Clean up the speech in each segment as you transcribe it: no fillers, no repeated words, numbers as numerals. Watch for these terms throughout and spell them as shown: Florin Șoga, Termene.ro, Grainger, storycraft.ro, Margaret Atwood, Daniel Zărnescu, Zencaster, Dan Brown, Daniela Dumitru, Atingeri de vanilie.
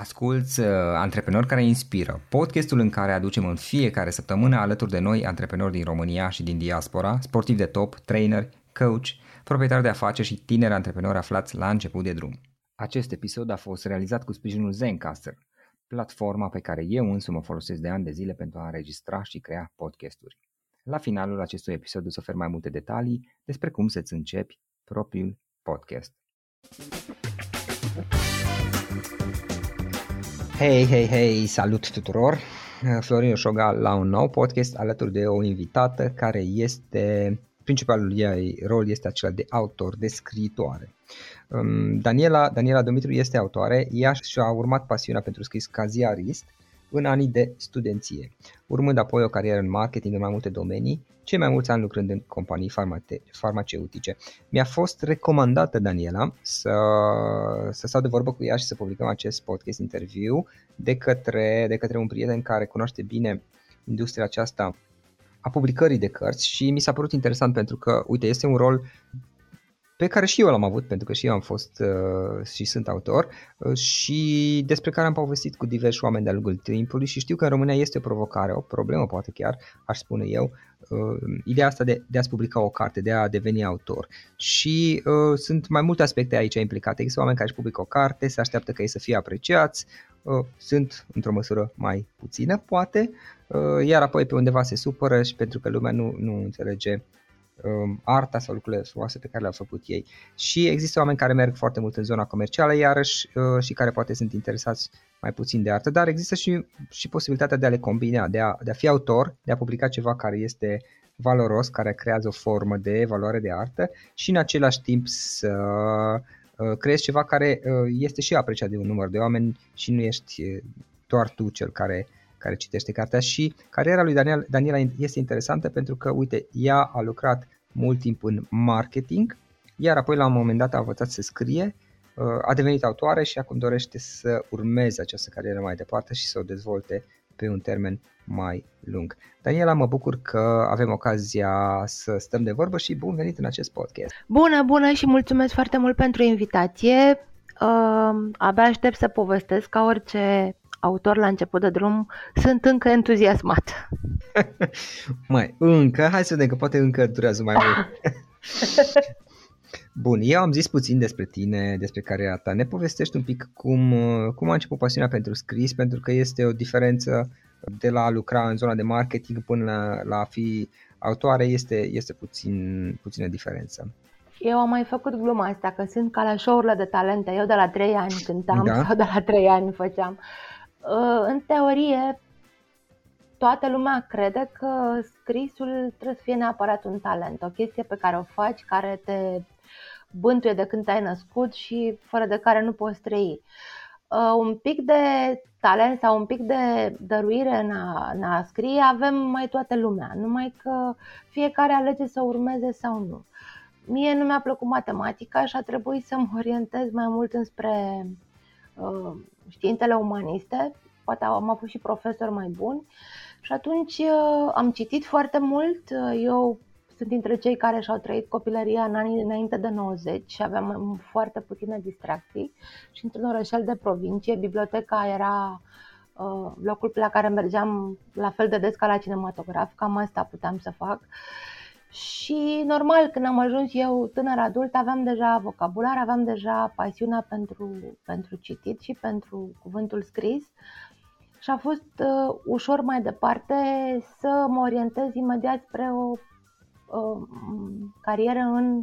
Asculți Antreprenori care inspiră, podcastul în care aducem în fiecare săptămână alături de noi antreprenori din România și din diaspora, sportivi de top, traineri, coach, proprietari de afaceri și tineri antreprenori aflați la început de drum. Acest episod a fost realizat cu sprijinul Zencaster, platforma pe care eu însumi o folosesc de ani de zile pentru a înregistra și crea podcasturi. La finalul acestui episod o să ofer mai multe detalii despre cum să-ți începi propriul podcast. Hei, hei, hei, salut tuturor! Florin Șoga la un nou podcast alături de o invitată care este, principalul ei rol este acela de autor, de scriitoare. Daniela Dumitru este autoare, ea și-a urmat pasiunea pentru scris ca ziarist în anii de studenție, urmând apoi o carieră în marketing în mai multe domenii, cei mai mulți ani lucrând în companii farmaceutice. Mi-a fost recomandată Daniela să stau de vorbă cu ea și să publicăm acest podcast interviu de către un prieten care cunoaște bine industria aceasta a publicării de cărți și mi s-a părut interesant pentru că, uite, este un rol pe care și eu l-am avut, pentru că și eu am fost și sunt autor și despre care am povestit cu diversi oameni de-a lungul timpului și știu că în România este o provocare, o problemă poate chiar, aș spune eu, ideea asta de a-ți publica o carte, de a deveni autor. Și sunt mai multe aspecte aici implicate. Există oameni care își publică o carte, se așteaptă ca ei să fie apreciați, sunt într-o măsură mai puțină, poate, iar apoi pe undeva se supără și pentru că lumea nu înțelege arta sau lucrurile frumoase pe care le-au făcut ei. Și există oameni care merg foarte mult în zona comercială, iarăși, și care poate sunt interesați mai puțin de artă, dar există și posibilitatea de a le combina, de a fi autor, de a publica ceva care este valoros, care creează o formă de valoare de artă și în același timp să creezi ceva care este și apreciat de un număr de oameni și nu ești doar tu cel care citește cartea. Și cariera lui Daniela este interesantă pentru că, uite, ea a lucrat mult timp în marketing, iar apoi la un moment dat a învățat să scrie, a devenit autoare și acum dorește să urmeze această carieră mai departe și să o dezvolte pe un termen mai lung. Daniela, mă bucur că avem ocazia să stăm de vorbă și bun venit în acest podcast. Bună și mulțumesc foarte mult pentru invitație. Abia aștept să povestesc, ca orice autor la început de drum, sunt încă entuziasmat. Mai încă? Hai să vedem că poate încă durează mai mult. Bun, eu am zis puțin despre tine, despre cariera ta. Ne povestești un pic cum a început pasiunea pentru scris, pentru că este o diferență de la a lucra în zona de marketing până la a fi autoare, este puțină diferență. Eu am mai făcut gluma asta, că sunt ca la show-urile de talente. Eu de la 3 ani cântam, da? Sau de la 3 ani făceam. În teorie, toată lumea crede că scrisul trebuie să fie neapărat un talent, o chestie pe care o faci, care te bântuie de când te-ai născut și fără de care nu poți trăi. Un pic de talent sau un pic de dăruire în a scrie avem mai toată lumea, numai că fiecare alege să urmeze sau nu. Mie nu mi-a plăcut matematica și a trebuit să mă orientez mai mult înspre științele umaniste, poate am avut și profesori mai buni și atunci am citit foarte mult. Eu sunt dintre cei care și-au trăit copilăria în anii înainte de 90 și aveam foarte puține distracții și într-un orășel de provincie biblioteca era locul la care mergeam la fel de des ca la cinematograf, cam asta puteam să fac. Și normal, când am ajuns eu tânăr adult, aveam deja vocabular, aveam deja pasiunea pentru citit și pentru cuvântul scris și a fost ușor mai departe să mă orientez imediat spre o carieră în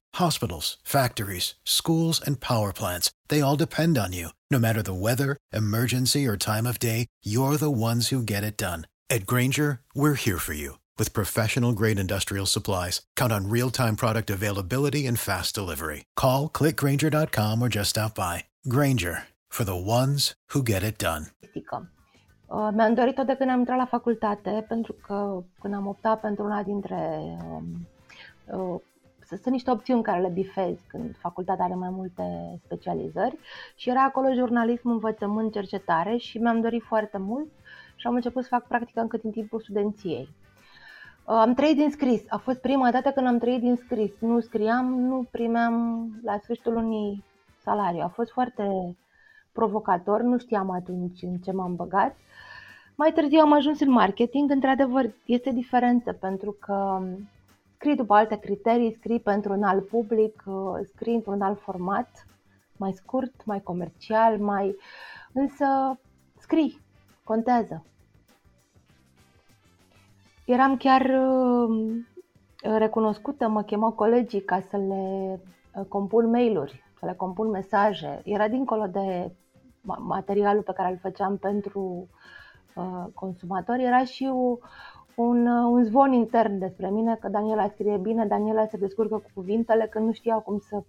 Hospitals, factories, schools, and power plants, they all depend on you. No matter the weather, emergency, or time of day, you're the ones who get it done. At Grainger, we're here for you. With professional-grade industrial supplies, count on real-time product availability and fast delivery. Call, click Grainger.com, or just stop by. Grainger, for the ones who get it done. Mi-am dorit-o de când am intrat la facultate, pentru că când am optat pentru una dintre... Sunt niște opțiuni care le bifezi când facultatea are mai multe specializări și era acolo jurnalism, învățământ, cercetare și mi-am dorit foarte mult și am început să fac practică încă din timpul studenției. Am trăit din scris. A fost prima dată când am trăit din scris. Nu scriam, nu primeam la sfârșitul lunii salariu. A fost foarte provocator, nu știam atunci în ce m-am băgat. Mai târziu am ajuns în marketing. Într-adevăr, este diferență pentru că scrii după alte criterii, scrii pentru un alt public, scrii într-un alt format, mai scurt, mai comercial, mai... însă scrii, contează. Eram chiar recunoscută, mă chemau colegii ca să le compun mail-uri, să le compun mesaje. Era dincolo de materialul pe care îl făceam pentru consumatori, era și un zvon intern despre mine că Daniela scrie bine, Daniela se descurcă cu cuvintele, că nu știau cum să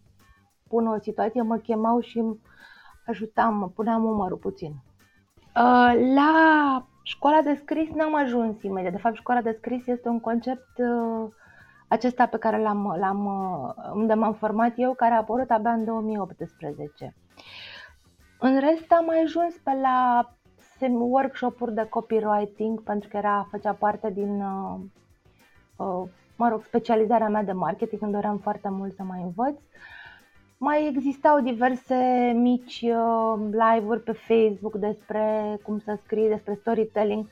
pună o situație, mă chemau și îmi ajutam, mă puneam umărul puțin. La școala de scris n-am ajuns imediat, de fapt școala de scris este un concept acesta pe care unde m-am format eu, care a apărut abia în 2018. În rest am ajuns pe la workshop-uri de copywriting pentru că făcea parte din specializarea mea de marketing, când doream foarte mult să mai învăț. Mai existau diverse mici live-uri pe Facebook despre cum să scrii, despre storytelling.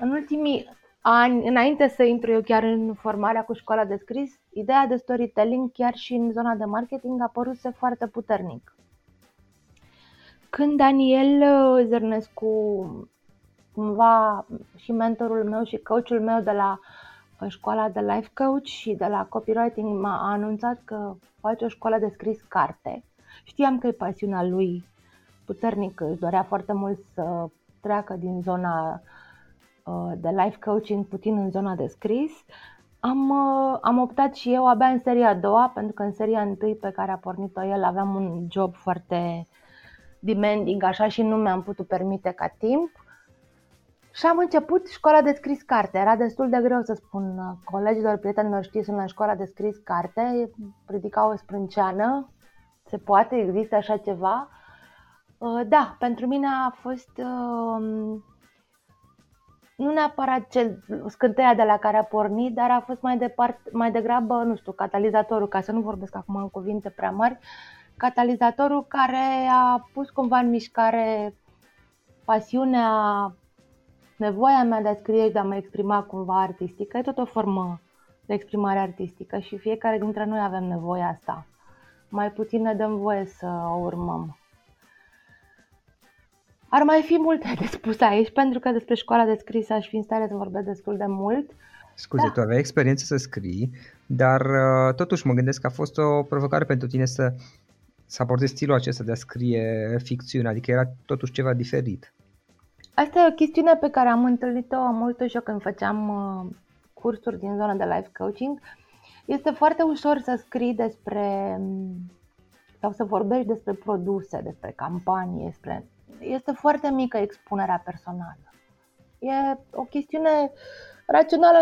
În ultimii ani, înainte să intru eu chiar în formarea cu școala de scris, ideea de storytelling chiar și în zona de marketing a apăruse foarte puternic. Când Daniel Zărnescu, cumva și mentorul meu și coachul meu de la școala de life coach și de la copywriting, m-a anunțat că face o școală de scris carte, știam că e pasiunea lui puternică, își dorea foarte mult să treacă din zona de life coaching puțin în zona de scris. Am optat și eu abia în seria a doua, pentru că în seria întâi pe care a pornit-o el aveam un job foarte demanding, așa, și nu mi-am putut permite ca timp. Și am început școala de scris carte. Era destul de greu să spun colegilor, prietenilor, știți, sunt la școala de scris carte, ridica o sprânceană, se poate, există așa ceva. Da, pentru mine a fost nu neapărat scânteia de la care a pornit, dar a fost mai degrabă, nu știu, catalizatorul, ca să nu vorbesc acum în cuvinte prea mari, catalizatorul care a pus cumva în mișcare pasiunea, nevoia mea de a scrie și de a mă exprima cumva artistică. E tot o formă de exprimare artistică și fiecare dintre noi avem nevoia asta. Mai puțin ne dăm voie să o urmăm. Ar mai fi multe de spus aici, pentru că despre școala de scris aș fi în stare să vorbesc destul de mult. Scuze, da. Tu aveai experiență să scrii, dar totuși mă gândesc că a fost o provocare pentru tine să aportezi stilul acesta de a scrie ficțiune, adică era totuși ceva diferit. Asta e o chestiune pe care am întâlnit-o mult și eu când făceam cursuri din zona de life coaching. Este foarte ușor să scrii despre sau să vorbești despre produse, despre campanii, este foarte mică expunerea personală. E o chestiune rațională,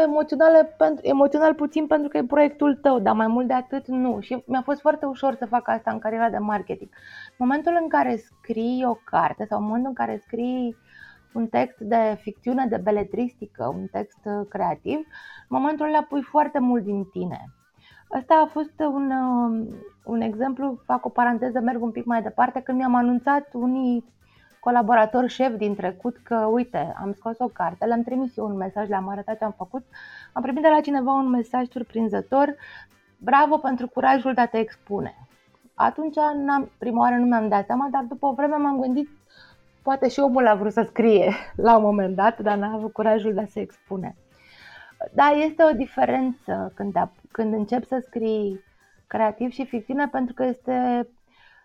emoțional puțin, pentru că e proiectul tău, dar mai mult de atât nu. Și mi-a fost foarte ușor să fac asta în cariera de marketing. În momentul în care scrii o carte sau în momentul în care scrii un text de ficțiune, de beletristică, un text creativ, în momentul ăla pui foarte mult din tine. Asta a fost un exemplu, fac o paranteză, merg un pic mai departe. Când mi-am anunțat unii colaborator șef din trecut că uite, am scos o carte, le-am trimis eu un mesaj, le-am arătat ce am făcut, am primit de la cineva un mesaj surprinzător: bravo pentru curajul de a te expune. Atunci, prima oară nu mi-am dat seama, dar după o vreme m-am gândit Poate și omul a vrut să scrie la un moment dat, dar n-a avut curajul de a se expune. Da, este o diferență când începi să scrii creativ și ficțiune, pentru că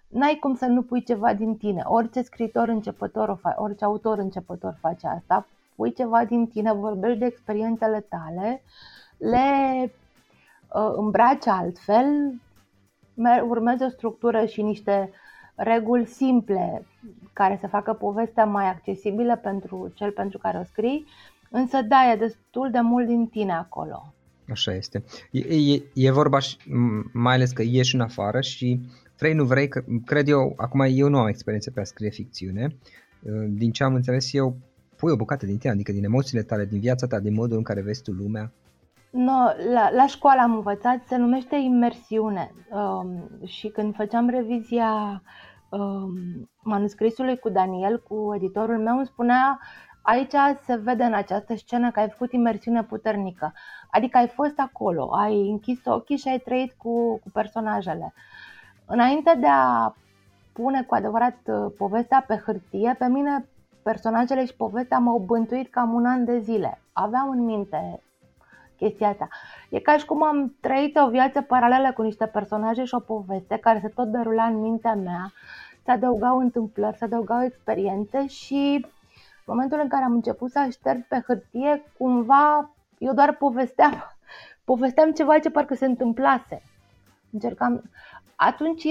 n-ai cum să nu pui ceva din tine. Orice scriitor începător, orice autor începător face asta. Pui ceva din tine, vorbești de experiențele tale, le îmbraci altfel, urmezi o structură și niște reguli simple care să facă povestea mai accesibilă pentru cel pentru care o scrii, însă da, e destul de mult din tine acolo. Așa este. E vorba și, mai ales că ieși în afară și vrei, nu vrei, că, cred eu, acum eu nu am experiență pe a scrie ficțiune, din ce am înțeles eu, pui o bucată din tine, adică din emoțiile tale, din viața ta, din modul în care vezi tu lumea. No, la școală am învățat, se numește imersiune și când făceam revizia manuscrisului cu Daniel, cu editorul meu, îmi spunea: aici se vede în această scenă că ai făcut imersiune puternică, adică ai fost acolo, ai închis ochii și ai trăit cu personajele. Înainte de a pune cu adevărat povestea pe hârtie, pe mine personajele și povestea m-au bântuit cam un an de zile. Aveam în minte chestia asta. E ca și cum am trăit o viață paralelă cu niște personaje și o poveste care se tot derula în mintea mea, se adăugau întâmplări, se adăugau experiențe și în momentul în care am început să șterg pe hârtie, cumva eu doar povesteam ceva ce parcă se întâmplase. Atunci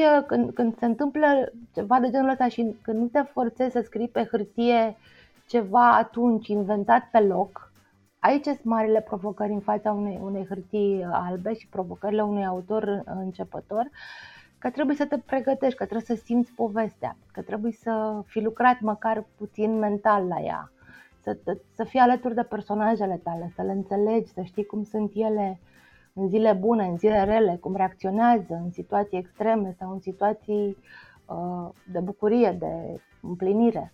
când se întâmplă ceva de genul ăsta și când nu te forțezi să scrii pe hârtie ceva atunci inventat pe loc, aici sunt marile provocări în fața unei hârtii albe și provocările unui autor începător, că trebuie să te pregătești, că trebuie să simți povestea, că trebuie să fi lucrat măcar puțin mental la ea, să fii alături de personajele tale, să le înțelegi, să știi cum sunt ele în zile bune, în zile rele, cum reacționează în situații extreme sau în situații de bucurie, de împlinire.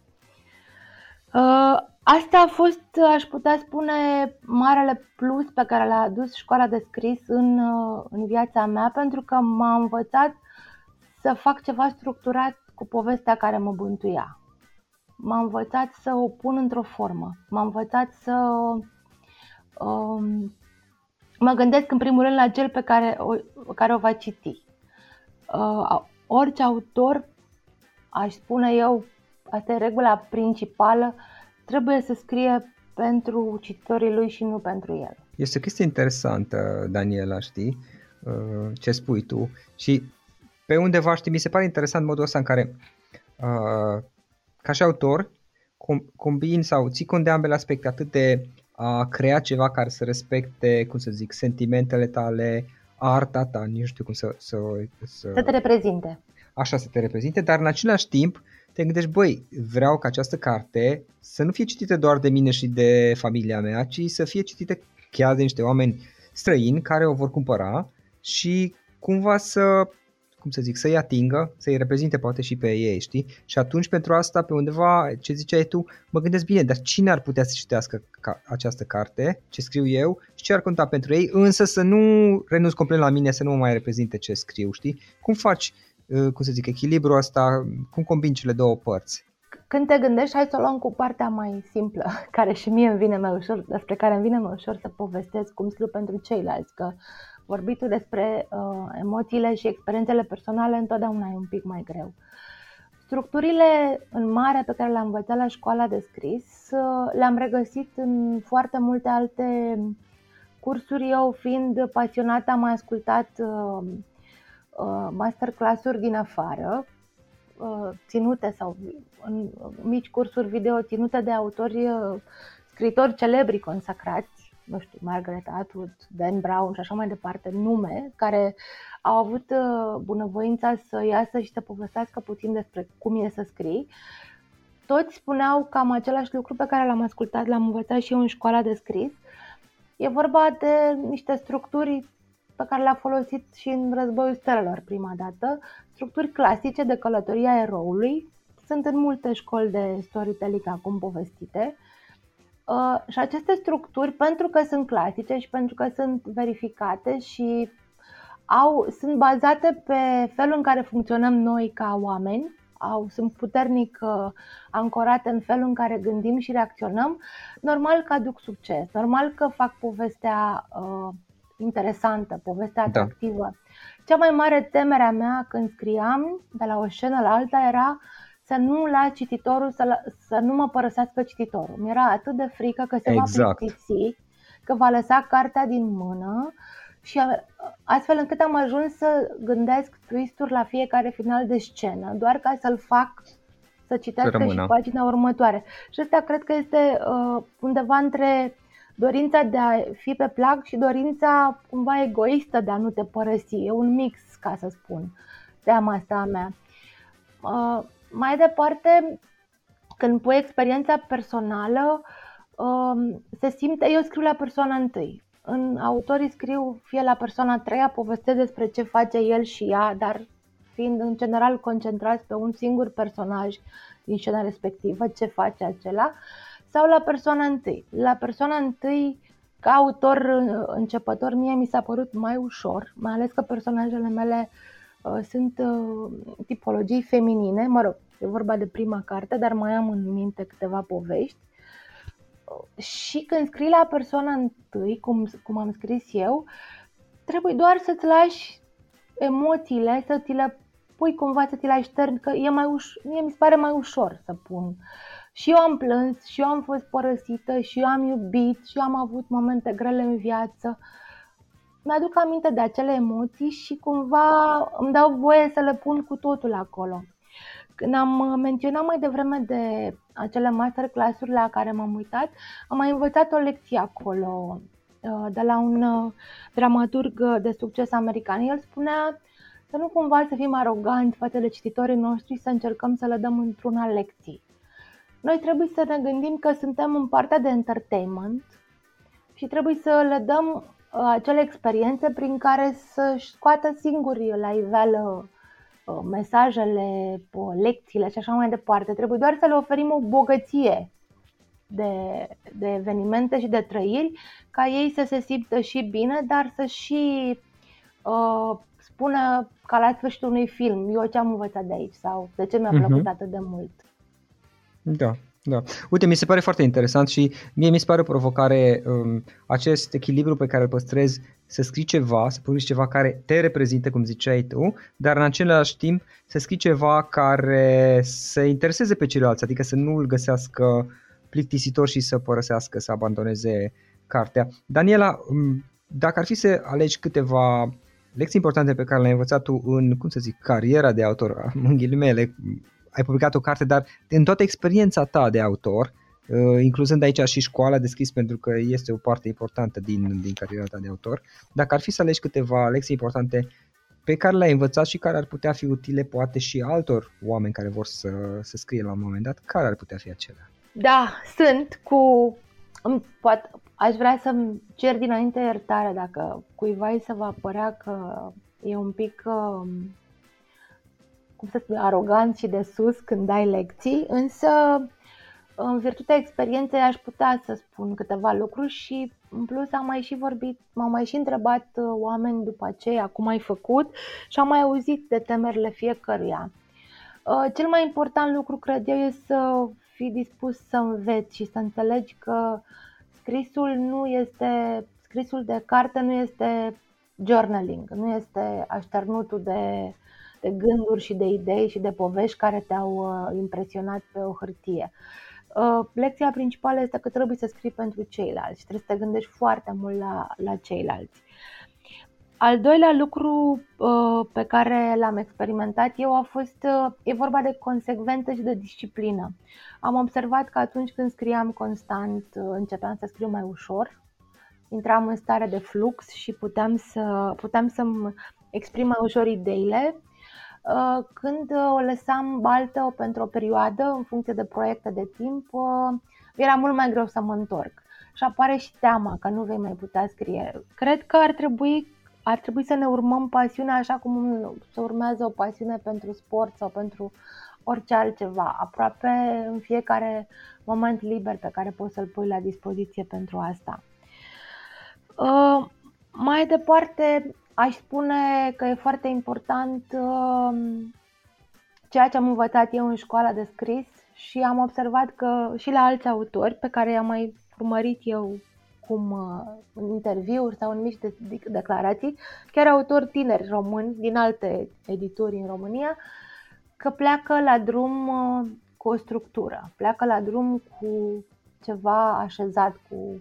Asta a fost, aș putea spune, marele plus pe care l-a adus școala de scris în viața mea, pentru că m-a învățat să fac ceva structurat cu povestea care mă bântuia. M-a învățat să o pun într-o formă, m-a învățat să... mă gândesc în primul rând la cel pe care o va citi. Orice autor, aș spune eu, asta e regula principală, trebuie să scrie pentru cititorii lui și nu pentru el. Este o chestie interesantă, Daniela, știi, ce spui tu. Și pe undeva, știi, mi se pare interesant modul ăsta în care, ca și autor, combini sau ții cont de ambele aspecte, atât de a crea ceva care să respecte, cum să zic, sentimentele tale, arta ta, nici nu știu cum să te reprezinte. Așa, să te reprezinte, dar în același timp te gândești: băi, vreau ca această carte să nu fie citită doar de mine și de familia mea, ci să fie citită chiar de niște oameni străini care o vor cumpăra și cumva să, cum să zic, să-i atingă, să-i reprezinte poate și pe ei, știi? Și atunci pentru asta, pe undeva, ce ziceai tu, mă gândesc: bine, dar cine ar putea să citească această carte, ce scriu eu și ce ar conta pentru ei, însă să nu renunț complet la mine, să nu mă mai reprezinte ce scriu, știi? Cum faci, cum să zic, echilibrul ăsta, cum combini cele două părți? Când te gândești, hai să o luăm cu partea mai simplă, care și mie îmi vine mai ușor, despre care îmi vine mai ușor să povestesc cum scriu pentru ceilalți, că vorbitul despre emoțiile și experiențele personale întotdeauna e un pic mai greu. Structurile în mare pe care le-am învățat la școala de scris le-am regăsit în foarte multe alte cursuri. Eu, fiind pasionată, am mai ascultat masterclass-uri din afară, ținute sau în mici cursuri video ținute de autori, scriitori celebri consacrați, nu știu, Margaret Atwood, Dan Brown și așa mai departe, nume care au avut bunăvoința să iasă și să povestească puțin despre cum e să scrii. Toți spuneau cam același lucru pe care l-am ascultat, l-am învățat și eu în școala de scris. E vorba de niște structuri pe care le-a folosit și în Războiul Stelelor prima dată, structuri clasice de călătoria eroului. Sunt în multe școli de storytelling acum povestite. Și aceste structuri, pentru că sunt clasice și pentru că sunt verificate și sunt bazate pe felul în care funcționăm noi ca oameni, sunt puternic ancorate în felul în care gândim și reacționăm, normal că aduc succes, normal că fac povestea interesantă, povestea atractivă. Da. Cea mai mare temerea mea când scriam de la o scenă la alta era să nu las cititorul, să nu mă părăsească cititorul. Mi-era atât de frică că se va plictisi, că va lăsa cartea din mână, și astfel încât am ajuns să gândesc twist-uri la fiecare final de scenă, doar ca să-l fac să citească și pagina următoare. Și asta cred că este undeva între dorința de a fi pe plac și dorința cumva egoistă de a nu te părăsi. E un mix, ca să spun, teama asta mea. Mai departe, când pui experiența personală, se simte, eu scriu la persoana întâi. În autorii scriu fie la persoana a treia, povestesc despre ce face el și ea, dar fiind în general concentrați pe un singur personaj din scena respectivă, ce face acela, sau la persoana întâi. La persoana întâi, ca autor începător, mie mi s-a părut mai ușor, mai ales că personajele mele sunt tipologii feminine, mă rog, e vorba de prima carte, dar mai am în minte câteva povești. Și când scrii la persoana întâi, cum am scris eu, trebuie doar să-ți lași emoțiile, să ți le pui cumva, să ți le aștergi, că e mie mi se pare mai ușor să pun. Și eu am plâns, și eu am fost părăsită, și eu am iubit, și eu am avut momente grele în viață. Mi-aduc aminte de acele emoții și cumva îmi dau voie să le pun cu totul acolo. Când am menționat mai devreme de acele masterclass-uri la care m-am uitat, am mai învățat o lecție acolo de la un dramaturg de succes american. El spunea să nu cumva să fim aroganți față de cititorii noștri și să încercăm să le dăm într-una lecții. Noi trebuie să ne gândim că suntem în partea de entertainment și trebuie să le dăm acele experiențe prin care să-și scoată singuri la iveală mesajele, lecțiile și așa mai departe. Trebuie doar să le oferim o bogăție de evenimente și de trăiri, ca ei să se simtă și bine, dar să și spună ca la sfârșitul unui film: eu ce am învățat de aici sau de ce mi-a plăcut atât de mult. Da, da. Uite, mi se pare foarte interesant și mie mi se pare o provocare acest echilibru pe care îl păstrez, să scrii ceva, să publici ceva care te reprezintă, cum ziceai tu, dar în același timp să scrii ceva care să intereseze pe ceilalți, adică să nu îl găsească plictisitor și să părăsească, să abandoneze cartea. Daniela, dacă ar fi să alegi câteva lecții importante pe care le-ai învățat tu în, cum să zic, cariera de autor, în ghilimele, ai publicat o carte, dar în toată experiența ta de autor, incluzând aici și școala de scris, pentru că este o parte importantă din cariera ta de autor, dacă ar fi să alegi câteva lecții importante pe care le-ai învățat și care ar putea fi utile poate și altor oameni care vor să scrie la un moment dat, care ar putea fi acelea? Da, sunt cu... Aș vrea să-mi cer dinainte iertare dacă cuiva îi se va părea că e un pic... cum să spun, arogant și de sus când dai lecții, însă în virtutea experienței aș putea să spun câteva lucruri și în plus am mai și vorbit, m-au mai și întrebat oameni după aceea cum ai făcut și am mai auzit de temerile fiecăruia. Cel mai important lucru, cred eu, e să fii dispus să înveți și să înțelegi că scrisul de carte nu este journaling, nu este așternutul de gânduri și de idei și de povești care te-au impresionat pe o hârtie. Lecția principală este că trebuie să scrii pentru ceilalți și trebuie să te gândești foarte mult la ceilalți. Al doilea lucru pe care l-am experimentat eu a fost, e vorba de consecvență și de disciplină. Am observat că atunci când scriam constant, începeam să scriu mai ușor, intram în stare de flux și puteam să-mi exprim mai ușor ideile. Când o lăsam baltă pentru o perioadă, în funcție de proiecte, de timp, era mult mai greu să mă întorc și apare și teama că nu vei mai putea scrie. Cred că ar trebui să ne urmăm pasiunea așa cum se urmează o pasiune pentru sport sau pentru orice altceva, aproape în fiecare moment liber pe care poți să-l pui la dispoziție pentru asta. Mai departe, aș spune că e foarte important ceea ce am învățat eu în școala de scris și am observat că și la alți autori pe care i-am mai urmărit eu cum în interviuri sau în mici declarații, chiar autori tineri români din alte edituri în România, că pleacă la drum cu o structură, pleacă la drum cu ceva așezat, cu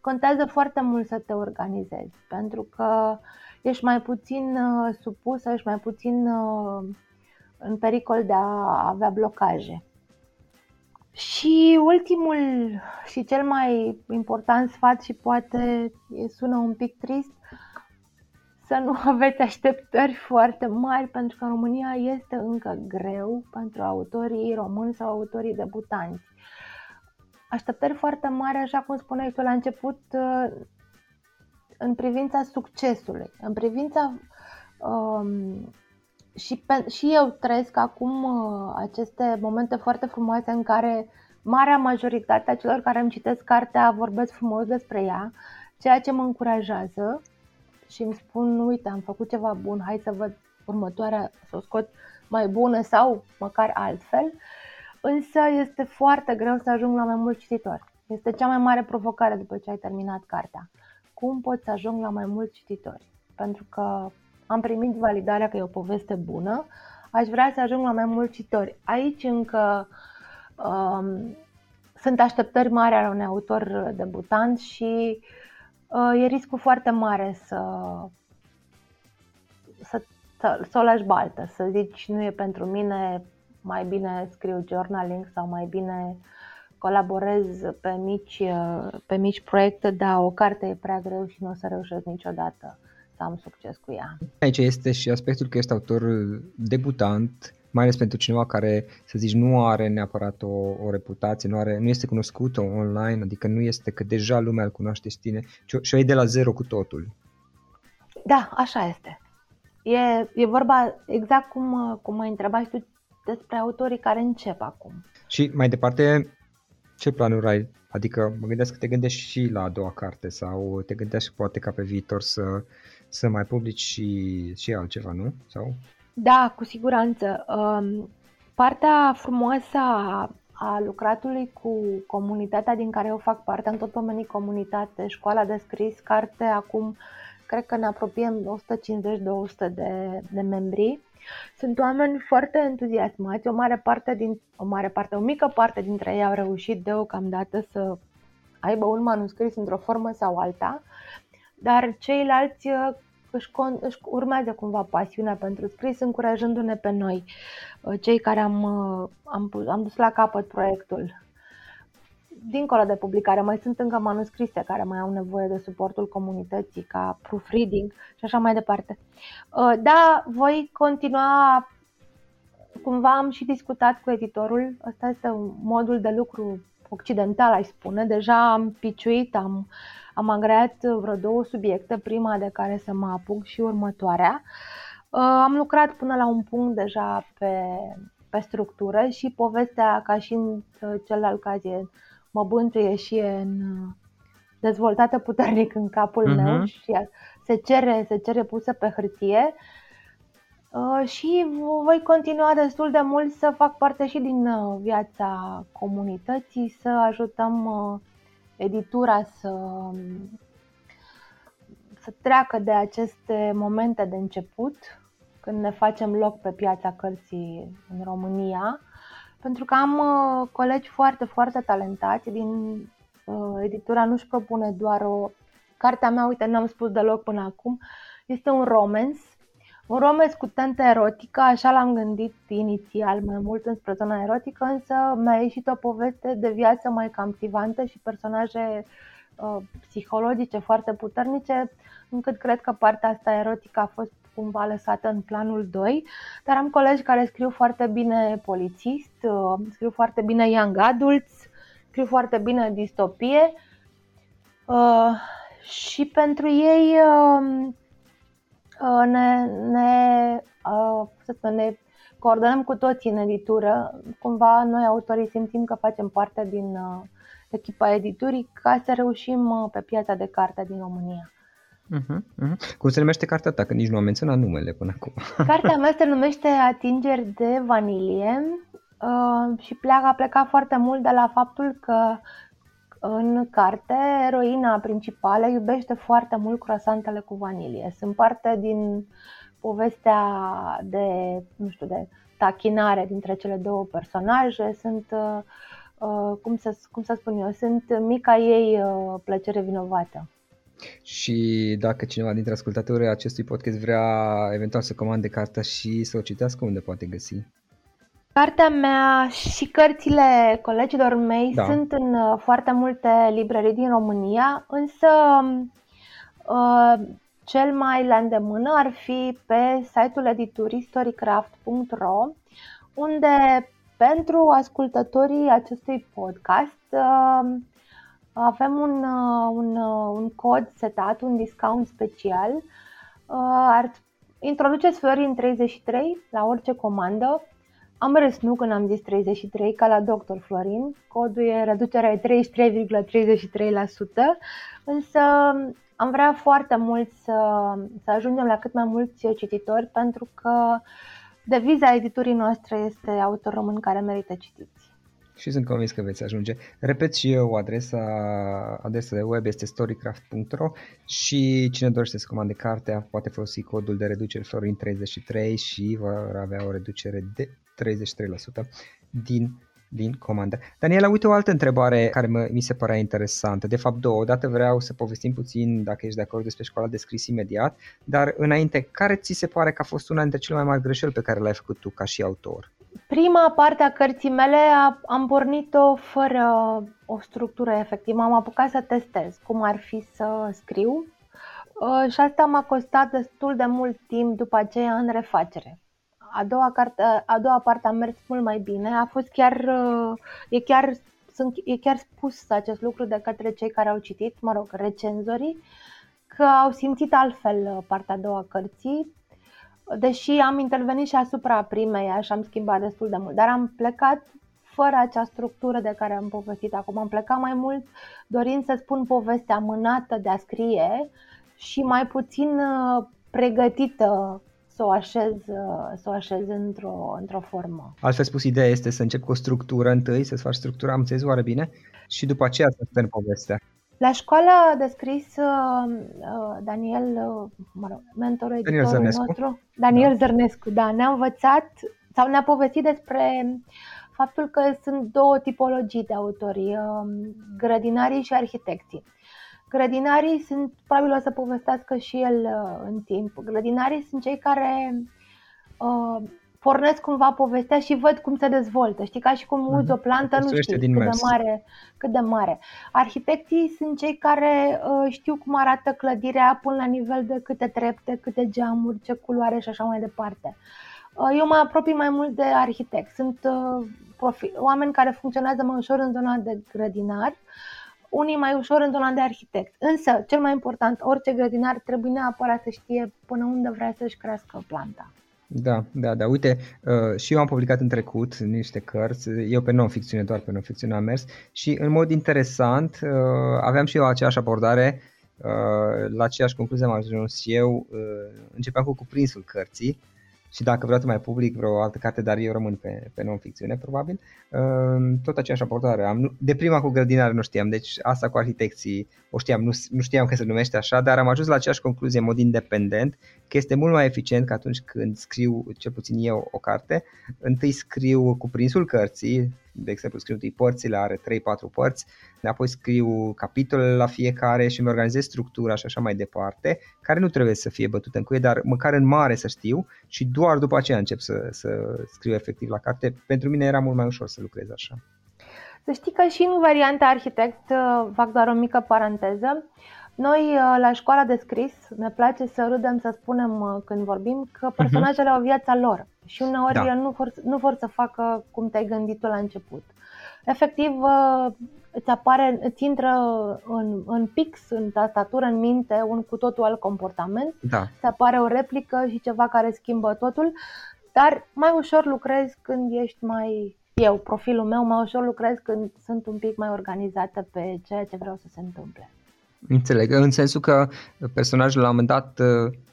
Contează foarte mult să te organizezi, pentru că ești mai puțin supusă, ești mai puțin în pericol de a avea blocaje. Și ultimul și cel mai important sfat, și poate sună un pic trist, să nu aveți așteptări foarte mari, pentru că în România este încă greu pentru autorii români sau autorii debutanți. Așteptări foarte mari, așa cum spuneai tu la început, în privința succesului, în privința și eu trăiesc acum aceste momente foarte frumoase în care marea majoritate a celor care îmi citesc cartea vorbesc frumos despre ea, ceea ce mă încurajează și îmi spun, uite, am făcut ceva bun, hai să văd următoarea, să o scot mai bună sau măcar altfel. Însă este foarte greu să ajung la mai mulți cititori. Este cea mai mare provocare după ce ai terminat cartea. Cum pot să ajung la mai mulți cititori? Pentru că am primit validarea că e o poveste bună, aș vrea să ajung la mai mulți cititori. Aici încă sunt așteptări mari ale unui autor debutant și e riscul foarte mare să o lași baltă, să zici nu e pentru mine, mai bine scriu journaling sau mai bine colaborez pe mici proiecte, dar o carte e prea greu și nu o să reușesc niciodată să am succes cu ea. Aici este și aspectul că este autor debutant, mai ales pentru cineva care, să zici, nu are neapărat o reputație, nu este cunoscut online, adică nu este că deja lumea îl cunoaște și tine și o iei de la zero cu totul. Da, așa este. E vorba exact cum mă întrebai tu, despre autorii care încep acum. Și mai departe, ce planuri ai? Adică mă gândesc că te gândești și la a doua carte sau te gândești poate ca pe viitor să mai publici și altceva, nu? Sau? Da, cu siguranță. Partea frumoasă a lucratului cu comunitatea din care eu fac parte, am tot pomenit comunitate, școala de scris, carte, acum cred că ne apropiem 150-200 de membri. Sunt oameni foarte entuziasmați, o mică parte dintre ei au reușit deocamdată să aibă un manuscris într-o formă sau alta, dar ceilalți își urmează cumva pasiunea pentru scris, încurajându-ne pe noi, cei care am dus la capăt proiectul. Dincolo de publicare, mai sunt încă manuscrise care mai au nevoie de suportul comunității ca proofreading și așa mai departe. Da, voi continua, cumva am și discutat cu editorul, ăsta este modul de lucru occidental, aș spune. Deja am piciuit, am agreat vreo 2 subiecte, prima de care să mă apuc și următoarea. Am lucrat până la un punct deja pe structură și povestea, ca și în celălalt caz, mă bântuie și e dezvoltată puternic în capul meu și se cere pusă pe hârtie. Și voi continua destul de mult să fac parte și din viața comunității, să ajutăm editura să treacă de aceste momente de început, când ne facem loc pe piața cărții în România. pentru că am colegi foarte, foarte talentați din editura Nu-și propune doar o... Cartea mea, uite, n-am spus deloc până acum, este un romance. Un romance cu tentă erotică, așa l-am gândit inițial, mai mult înspre zona erotică, însă mi-a ieșit o poveste de viață mai captivantă și personaje psihologice foarte puternice, încât cred că partea asta erotică a fost cumva lăsată în planul 2. Dar am colegi care scriu foarte bine polițist, scriu foarte bine young adults, scriu foarte bine distopie și pentru ei ne coordonăm cu toții în editură. Cumva noi autorii simțim că facem parte din echipa editurii ca să reușim pe piața de carte din România. Cum se numește cartea ta? Că nici nu am menționat numele până acum. Cartea mea se numește Atingeri de vanilie și a plecat foarte mult de la faptul că în carte eroina principală iubește foarte mult croissantele cu vanilie. Sunt parte din povestea de, nu știu, de tachinare dintre cele două personaje. Sunt cum să spun eu, sunt mica ei plăcere vinovată. Și dacă cineva dintre ascultătorii acestui podcast vrea eventual să comande cartea și să o citească, unde poate găsi? Cartea mea și cărțile colegilor mei sunt în foarte multe librării din România, însă cel mai la îndemână ar fi pe site-ul editurii storycraft.ro, unde pentru ascultătorii acestui podcast avem un cod setat, un discount special. Introduceți Florin 33 la orice comandă. Am râs nu când am zis 33, ca la Dr. Florin. Codul e reducerea 33,33%, însă am vrea foarte mult să ajungem la cât mai mulți cititori, pentru că deviza editurii noastre este autor român care merită citiți. Și sunt convins că veți ajunge. Repet și eu, adresa de web este storycraft.ro și cine dorește să comande cartea poate folosi codul de reducere Florin 33 și vor avea o reducere de 33% din comandă. Daniela, uite o altă întrebare care mi se părea interesantă. De fapt două. Odată vreau să povestim puțin, dacă ești de acord, despre școala de scris imediat, dar înainte, care ți se pare că a fost una dintre cele mai mari greșeli pe care le-ai făcut tu ca și autor? Prima parte a cărții mele am pornit-o fără o structură efectivă. M-am apucat să testez cum ar fi să scriu și asta m-a costat destul de mult timp după aceea în refacere. A doua parte a mers mult mai bine. A fost chiar spus acest lucru de către cei care au citit, mă rog, recenzorii, că au simțit altfel partea a doua a cărții. Deși am intervenit și asupra primei, așa am schimbat destul de mult, dar am plecat fără acea structură de care am povestit acum. Am plecat mai mult dorind să spun povestea mânată de a scrie și mai puțin pregătită să o așez într-o formă. Altfel spus, ideea este să începi cu o structură întâi, să-ți faci structura, am înțeles oare bine, și după aceea să spun povestea. La școală de scris, mentorul editorul nostru, Daniel Zărnescu, ne-a învățat sau ne-a povestit despre faptul că sunt două tipologii de autori, grădinarii și arhitecții. Grădinarii sunt, probabil o să povestească și el în timp, grădinarii sunt cei care pornesc cumva povestea și văd cum se dezvoltă. Știi, ca și cum uzi o plantă, nu știi cât de mare. Arhitecții sunt cei care știu cum arată clădirea până la nivel de câte trepte, câte geamuri, ce culoare și așa mai departe. Eu mă apropii mai mult de arhitect. Sunt oameni care funcționează mai ușor în zona de grădinar, unii mai ușor în zona de arhitect. Însă, cel mai important, orice grădinar trebuie neapărat să știe până unde vrea să-și crească planta. Da. Uite, și eu am publicat în trecut niște cărți, eu pe non-ficțiune, doar pe non-ficțiune am mers și în mod interesant aveam și eu aceeași abordare, la aceeași concluzie am ajuns eu, începeam cu cuprinsul cărții și dacă vreau să mai public vreo altă carte, dar eu rămân pe non-ficțiune, probabil. Tot aceeași abordare am. De prima cu grădinare nu știam, deci asta cu arhitecții o știam, nu știam că se numește așa, dar am ajuns la aceeași concluzie în mod independent, că este mult mai eficient că atunci când scriu, cel puțin eu, o carte, întâi scriu cuprinsul cărții, de exemplu scriu părțile, are 3-4 părți, apoi scriu capitolele la fiecare și îmi organizez structura și așa mai departe, care nu trebuie să fie bătută în cuie, dar măcar în mare să știu, și doar după aceea încep să scriu efectiv la carte. Pentru mine era mult mai ușor să lucrez așa. Să știi că și în varianta arhitect, fac doar o mică paranteză, noi la școala de scris ne place să râdem, să spunem când vorbim, că personajele au viața lor și uneori nu vor să facă cum te-ai gândit tu la început. Efectiv îți intră în pix, în tastatură, în minte, un cu totul alt comportament, îți apare o replică și ceva care schimbă totul, dar mai ușor lucrezi când ești mai... Eu, profilul meu, mai ușor lucrez când sunt un pic mai organizată pe ceea ce vreau să se întâmple. Înțeleg, în sensul că personajul la un moment dat,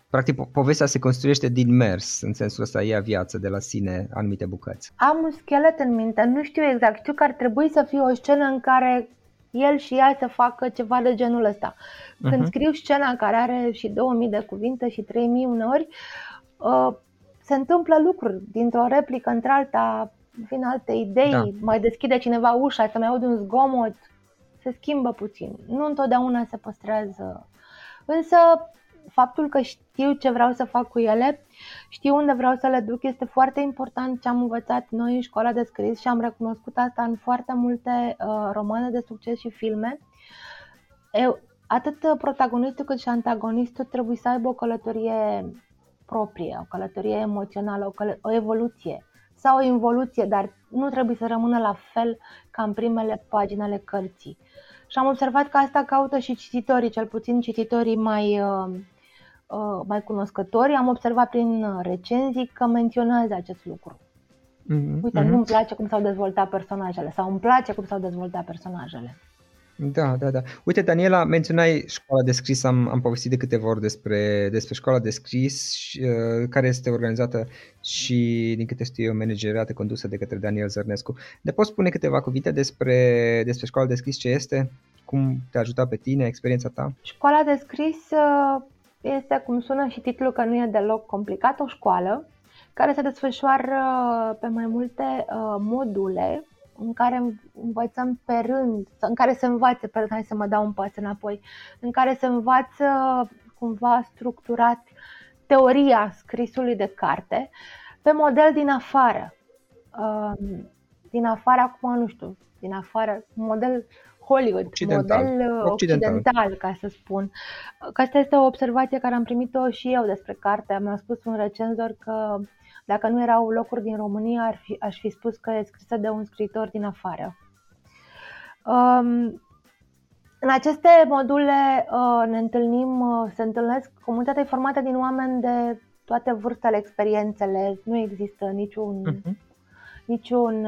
practic povestea se construiește din mers, în sensul ăsta ia viață de la sine anumite bucăți. Am un schelet în minte, nu știu exact, știu că ar trebui să fie o scenă în care el și ea să facă ceva de genul ăsta. Când scriu scena care are și 2000 de cuvinte și 3000 uneori, se întâmplă lucruri dintr-o replică într-alta, vin alte idei, mai deschide cineva ușa, să mai aud un zgomot, se schimbă puțin. Nu întotdeauna se păstrează. Însă faptul că știu ce vreau să fac cu ele, știu unde vreau să le duc, este foarte important, ce am învățat noi în școala de scris și am recunoscut asta în foarte multe romane de succes și filme. Atât protagonistul cât și antagonistul trebuie să aibă o călătorie proprie, o călătorie emoțională, o evoluție sau o involuție, dar nu trebuie să rămână la fel ca în primele pagini ale cărții. Și am observat că asta caută și cititorii, cel puțin cititorii mai cunoscători. Am observat prin recenzii că menționează acest lucru. Uite, nu-mi place cum s-au dezvoltat personajele sau îmi place cum s-au dezvoltat personajele. Da. Uite, Daniela, menționai școala de scris, am povestit de câteva ori despre școala de scris, care este organizată și, din câte știu eu, manageriată, condusă de către Daniel Zărnescu. Ne poți spune câteva cuvinte despre școala de scris, ce este, cum te-a ajutat pe tine, experiența ta? Școala de scris este, cum sună și titlul, că nu e deloc complicat, o școală care se desfășoară pe mai multe module, în care învățăm pe rând, în care se învață, hai să mă dau un pas înapoi, în care se învață cumva structurat teoria scrisului de carte pe model din afară. Model Hollywood, occidental, ca să spun. Că asta este o observație care am primit-o și eu despre carte. Mi-a spus un recenzor că dacă nu erau locuri din România, aș fi spus că e scrisă de un scriitor din afară. În aceste module se întâlnesc comunitatea formată din oameni de toate vârstele, experiențele. Nu există niciun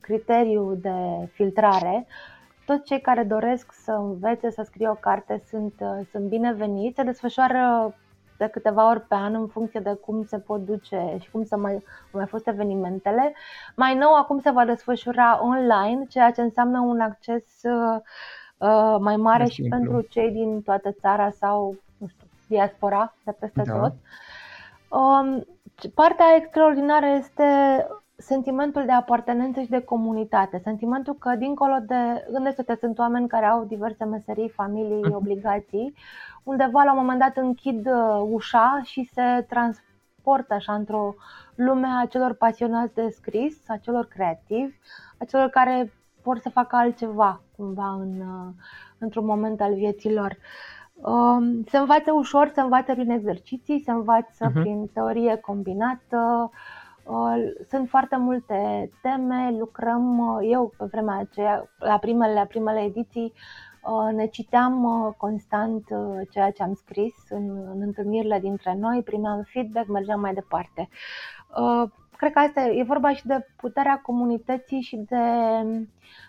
criteriu de filtrare. Toți cei care doresc să învețe, să scrie o carte sunt bineveniți. Se desfășoară de câteva ori pe an în funcție de cum se pot duce și cum au mai fost evenimentele. Mai nou, acum se va desfășura online, ceea ce înseamnă un acces mai mare și pentru cei din toată țara sau, nu știu, diaspora de peste tot. Partea extraordinară este sentimentul de apartenență și de comunitate, sentimentul că dincolo de, gândește-te, sunt oameni care au diverse meserii, familii, obligații, undeva la un moment dat închid ușa și se transportă așa într-o lume a celor pasionați de scris, a celor creativi, a celor care vor să facă altceva cumva într-un moment al vieții lor. Se învață ușor, se învață prin exerciții, se învață prin teorie combinată. Sunt foarte multe teme, lucrăm, eu pe vremea aceea, la primele ediții, ne citeam constant ceea ce am scris în întâlnirile dintre noi, primeam feedback, mergeam mai departe. Cred că asta e vorba și de puterea comunității și de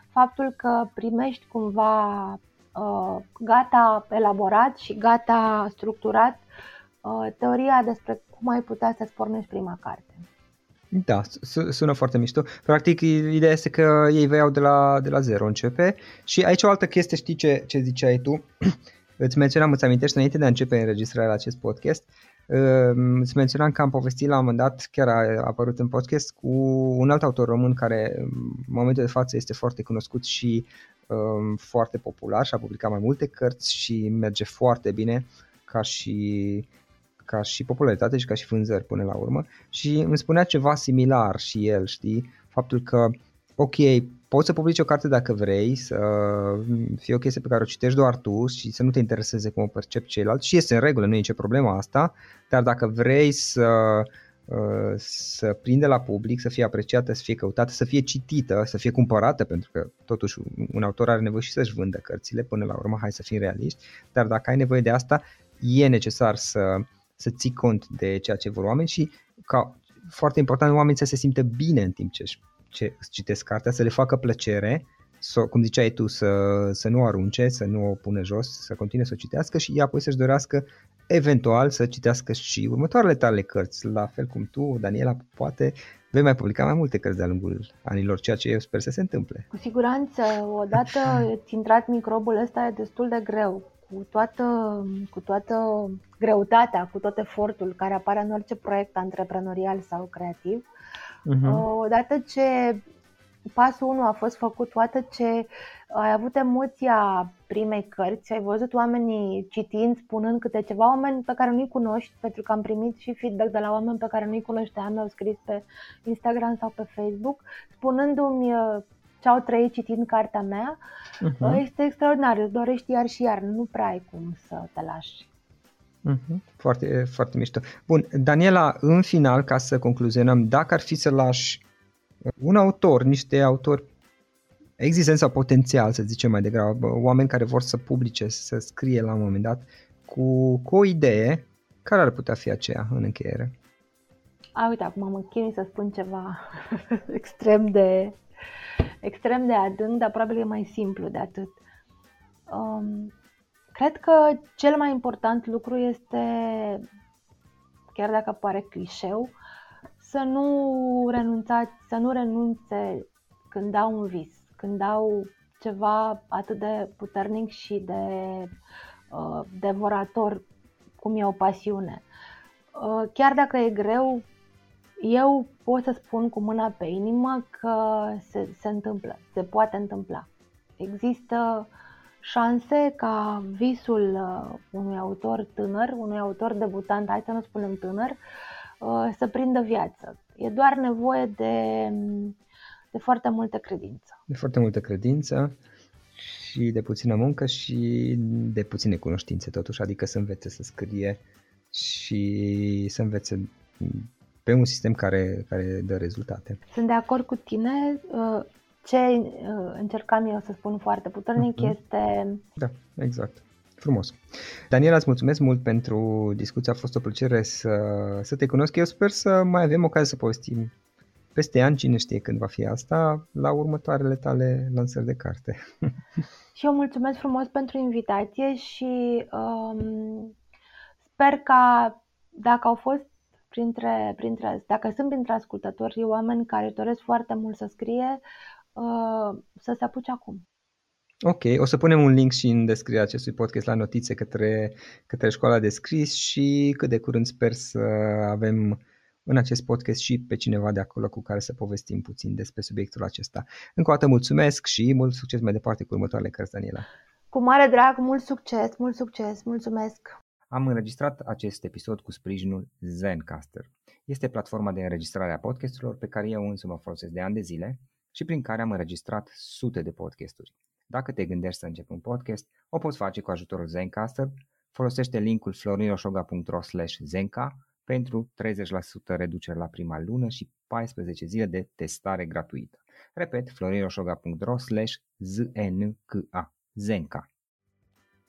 faptul că primești cumva gata elaborat și gata structurat teoria despre cum ai putea să-ți pornești prima carte. Da, sună foarte mișto. Practic, ideea este că ei vă iau de la zero, începe. Și aici o altă chestie, știi ce ziceai tu? Îți menționam, îți amintești, înainte de a începe înregistrarea acest podcast, îți menționam că am povestit la un moment dat, chiar a apărut în podcast, cu un alt autor român care în momentul de față este foarte cunoscut și foarte popular și a publicat mai multe cărți și merge foarte bine ca și popularitate și ca și vânzări până la urmă, și îmi spunea ceva similar și el, știi, faptul că ok, poți să publici o carte dacă vrei, să fie o chestie pe care o citești doar tu și să nu te intereseze cum o percep ceilalți, și este în regulă, nu e nicio problemă asta, dar dacă vrei să prinde la public, să fie apreciată, să fie căutată, să fie citită, să fie cumpărată, pentru că totuși un autor are nevoie și să-și vândă cărțile până la urmă, hai să fim realiști, dar dacă ai nevoie de asta, e necesar să ții cont de ceea ce vor oameni și, ca foarte important, oamenii să se simtă bine în timp ce îți citesc cartea, să le facă plăcere, cum ziceai tu, să nu o arunce, să nu o pună jos, să continue să o citească și apoi să-și dorească eventual să citească și următoarele tale cărți, la fel cum tu, Daniela, poate vei mai publica mai multe cărți de-a lungul anilor, ceea ce eu sper să se întâmple. Cu siguranță, odată ți-a intrat microbul ăsta, e destul de greu. Cu toată greutatea, cu tot efortul care apare în orice proiect antreprenorial sau creativ, odată ce pasul 1 a fost făcut, odată ce ai avut emoția primei cărți, ai văzut oamenii citind, spunând câte ceva, oameni pe care nu-i cunoști, pentru că am primit și feedback de la oameni pe care nu-i cunoșteam, mi-au scris pe Instagram sau pe Facebook, spunându-mi ce au trăit citind cartea mea, este extraordinar, îți dorești iar și iar, nu prea ai cum să te lași. Foarte, foarte mișto. Bun, Daniela, în final, ca să concluzionăm, dacă ar fi să lași un autor, niște autori existenți sau potențial, să zicem mai degrabă, oameni care vor să publice, să scrie la un moment dat, cu o idee, care ar putea fi aceea în încheiere? Uite, acum mă chinui să spun ceva extrem de adânc, dar probabil e mai simplu de atât. Cred că cel mai important lucru este, chiar dacă pare clișeu, să nu renunțe când au un vis, când au ceva atât de puternic și de devorator cum e o pasiune. Chiar dacă e greu, eu pot să spun cu mâna pe inimă că se întâmplă, se poate întâmpla. Există șanse ca visul unui autor tânăr, unui autor debutant, hai să nu spunem tânăr, să prindă viață. E doar nevoie de foarte multă credință. De foarte multă credință și de puțină muncă și de puține cunoștințe totuși, adică să învețe să scrie și să învețe pe un sistem care dă rezultate. Sunt de acord cu tine. Ce încercam eu să spun foarte puternic este... Da, exact. Frumos. Daniela, îți mulțumesc mult pentru discuție. A fost o plăcere să te cunosc. Eu sper să mai avem ocazia să povestim peste ani, cine știe când va fi asta, la următoarele tale lansări de carte. Și eu mulțumesc frumos pentru invitație și sper că dacă au fost dacă sunt printre ascultători oameni care doresc foarte mult să scrie, să se apuce acum. Ok, o să punem un link și în descrierea acestui podcast la notițe către școala de scris și cât de curând sper să avem în acest podcast și pe cineva de acolo cu care să povestim puțin despre subiectul acesta. Încă o dată mulțumesc și mult succes mai departe cu următoarele cărți, Daniela. Cu mare drag, mult succes, mulțumesc! Am înregistrat acest episod cu sprijinul Zencaster. Este platforma de înregistrare a podcasturilor pe care eu însumi o folosesc de ani de zile și prin care am înregistrat sute de podcasturi. Dacă te gândești să începi un podcast, o poți face cu ajutorul Zencaster. Folosește linkul florinosoga.ro/zenca pentru 30% reducere la prima lună și 14 zile de testare gratuită. Repet, florinosoga.ro/zenca.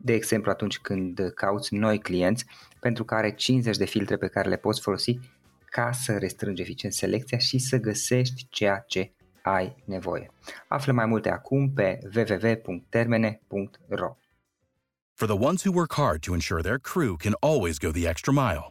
De exemplu, atunci când cauți noi clienți, pentru care are 50 de filtre pe care le poți folosi ca să restrângi eficient selecția și să găsești ceea ce ai nevoie. Află mai multe acum pe www.termene.ro. For the ones who work hard to ensure their crew can always go the extra mile,